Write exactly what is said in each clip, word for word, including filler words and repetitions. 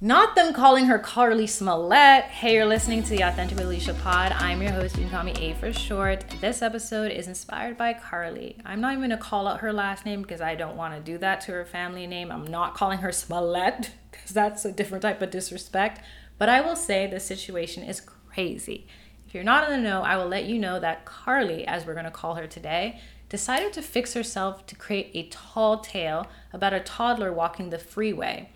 Not them calling her Carly Smollett. Hey, you're listening to The Authentic Alicia Pod. I'm your host, Yunkami A for short. This episode is inspired by Carly. I'm not even going to call out her last name because I don't want to do that to her family name. I'm not calling her Smollett because that's a different type of disrespect. But I will say the situation is crazy. If you're not in the know, I will let you know that Carly, as we're going to call her today, decided to fix herself to create a tall tale about a toddler walking the freeway.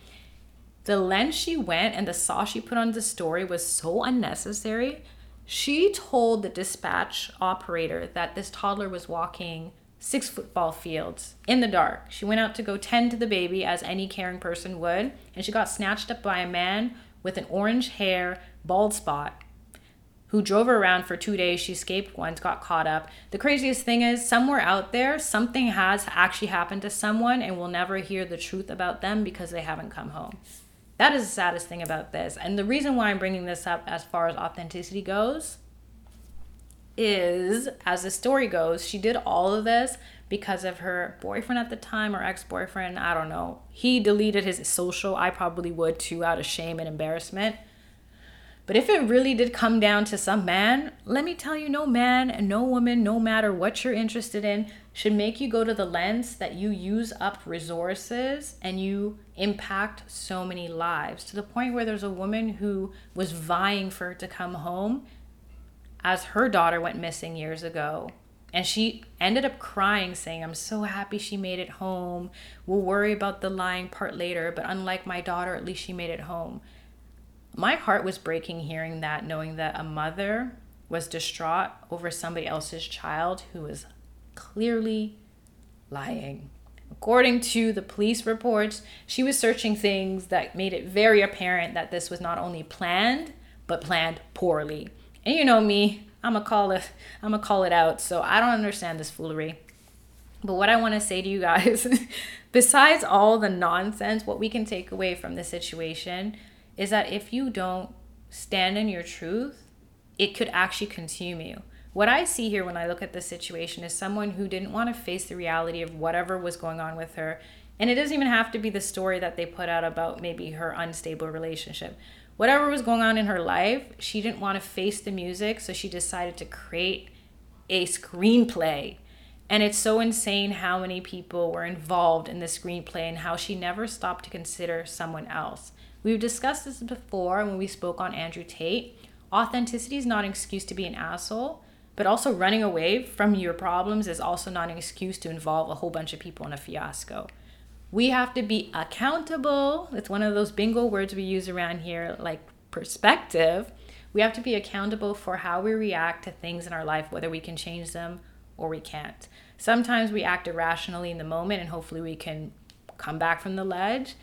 The length she went and the sauce she put on the story was so unnecessary. She told the dispatch operator that this toddler was walking six football fields in the dark. She went out to go tend to the baby as any caring person would, and she got snatched up by a man with an orange hair, bald spot, who drove her around for two days. She escaped once, got caught up. The craziest thing is, somewhere out there, something has actually happened to someone, and we'll never hear the truth about them because they haven't come home. That is the saddest thing about this. And the reason why I'm bringing this up as far as authenticity goes is, as the story goes, she did all of this because of her boyfriend at the time, or ex-boyfriend, I don't know. He deleted his social. I probably would too, out of shame and embarrassment. But if it really did come down to some man, let me tell you, no man and no woman, no matter what you're interested in, should make you go to the lens that you use up resources and you impact so many lives, to the point where there's a woman who was vying for her to come home as her daughter went missing years ago. And she ended up crying, saying, "I'm so happy she made it home. We'll worry about the lying part later. But unlike my daughter, at least she made it home." My heart was breaking hearing that, knowing that a mother was distraught over somebody else's child who was clearly lying. According to the police reports, she was searching things that made it very apparent that this was not only planned, but planned poorly. And you know me, I'm gonna call it, I'm gonna call it out, so I don't understand this foolery. But what I want to say to you guys, besides all the nonsense, what we can take away from this situation is that if you don't stand in your truth, it could actually consume you. What I see here when I look at this situation is someone who didn't want to face the reality of whatever was going on with her. And it doesn't even have to be the story that they put out about maybe her unstable relationship. Whatever was going on in her life, she didn't want to face the music, so she decided to create a screenplay. And it's so insane how many people were involved in the screenplay and how she never stopped to consider someone else. We've discussed this before when we spoke on Andrew Tate. Authenticity is not an excuse to be an asshole, but also running away from your problems is also not an excuse to involve a whole bunch of people in a fiasco. We have to be accountable. It's one of those bingo words we use around here, like perspective. We have to be accountable for how we react to things in our life, whether we can change them or we can't. Sometimes we act irrationally in the moment and hopefully we can come back from the ledge.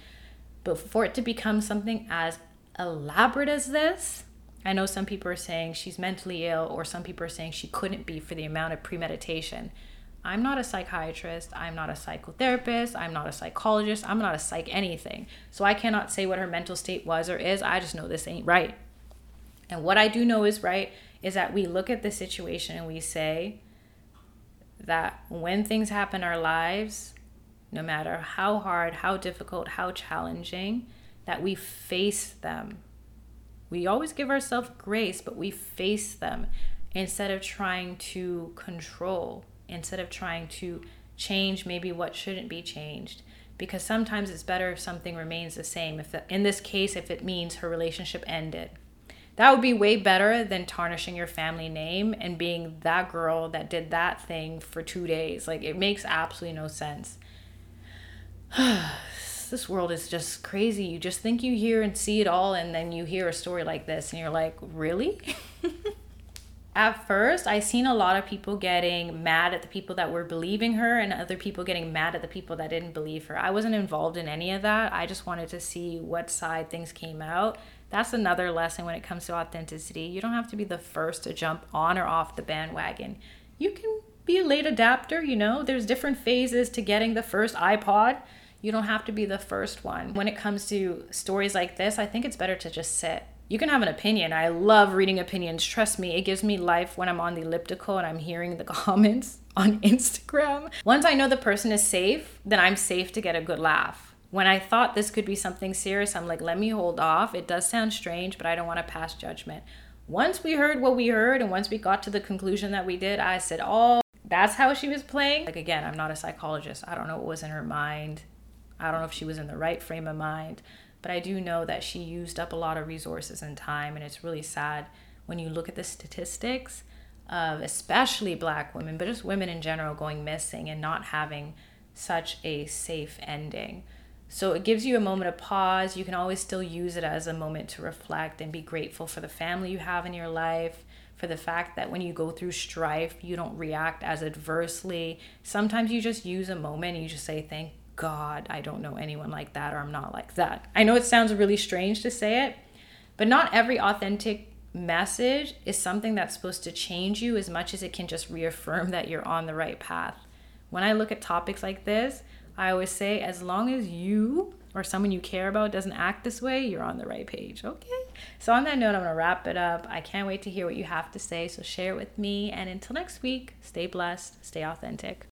But for it to become something as elaborate as this, I know some people are saying she's mentally ill, or some people are saying she couldn't be for the amount of premeditation. I'm not a psychiatrist. I'm not a psychotherapist. I'm not a psychologist. I'm not a psych anything. So I cannot say what her mental state was or is. I just know this ain't right. And what I do know is right is that we look at the situation and we say that when things happen in our lives, no matter how hard, how difficult, how challenging, that we face them. We always give ourselves grace, but we face them instead of trying to control, instead of trying to change maybe what shouldn't be changed. Because sometimes it's better if something remains the same. If the, in this case, if it means her relationship ended. That would be way better than tarnishing your family name and being that girl that did that thing for two days. Like, it makes absolutely no sense. This world is just crazy. You just think you hear and see it all, and then you hear a story like this and you're like, really? At first, I seen a lot of people getting mad at the people that were believing her and other people getting mad at the people that didn't believe her. I wasn't involved in any of that. I just wanted to see what side things came out. That's another lesson when it comes to authenticity. You don't have to be the first to jump on or off the bandwagon. You can be a late adapter, you know? There's different phases to getting the first iPod. You don't have to be the first one. When it comes to stories like this, I think it's better to just sit. You can have an opinion. I love reading opinions. Trust me, it gives me life when I'm on the elliptical and I'm hearing the comments on Instagram. Once I know the person is safe, then I'm safe to get a good laugh. when I thought this could be something serious, I'm like, let me hold off. It does sound strange, but I don't want to pass judgment. Once we heard what we heard, and once we got to the conclusion that we did, I said, oh, that's how she was playing. Like, again, I'm not a psychologist. I don't know what was in her mind. I don't know if she was in the right frame of mind, but I do know that she used up a lot of resources and time. And it's really sad when you look at the statistics of especially Black women, but just women in general, going missing and not having such a safe ending. So it gives you a moment of pause. You can always still use it as a moment to reflect and be grateful for the family you have in your life, for the fact that when you go through strife, you don't react as adversely. Sometimes you just use a moment and you just say, thank God, I don't know anyone like that, or I'm not like that. I know it sounds really strange to say it, but not every authentic message is something that's supposed to change you as much as it can just reaffirm that you're on the right path. When I look at topics like this, I always say, as long as you or someone you care about doesn't act this way, you're on the right page, okay? So on that note, I'm gonna wrap it up. I can't wait to hear what you have to say, so share it with me. And until next week, stay blessed, stay authentic.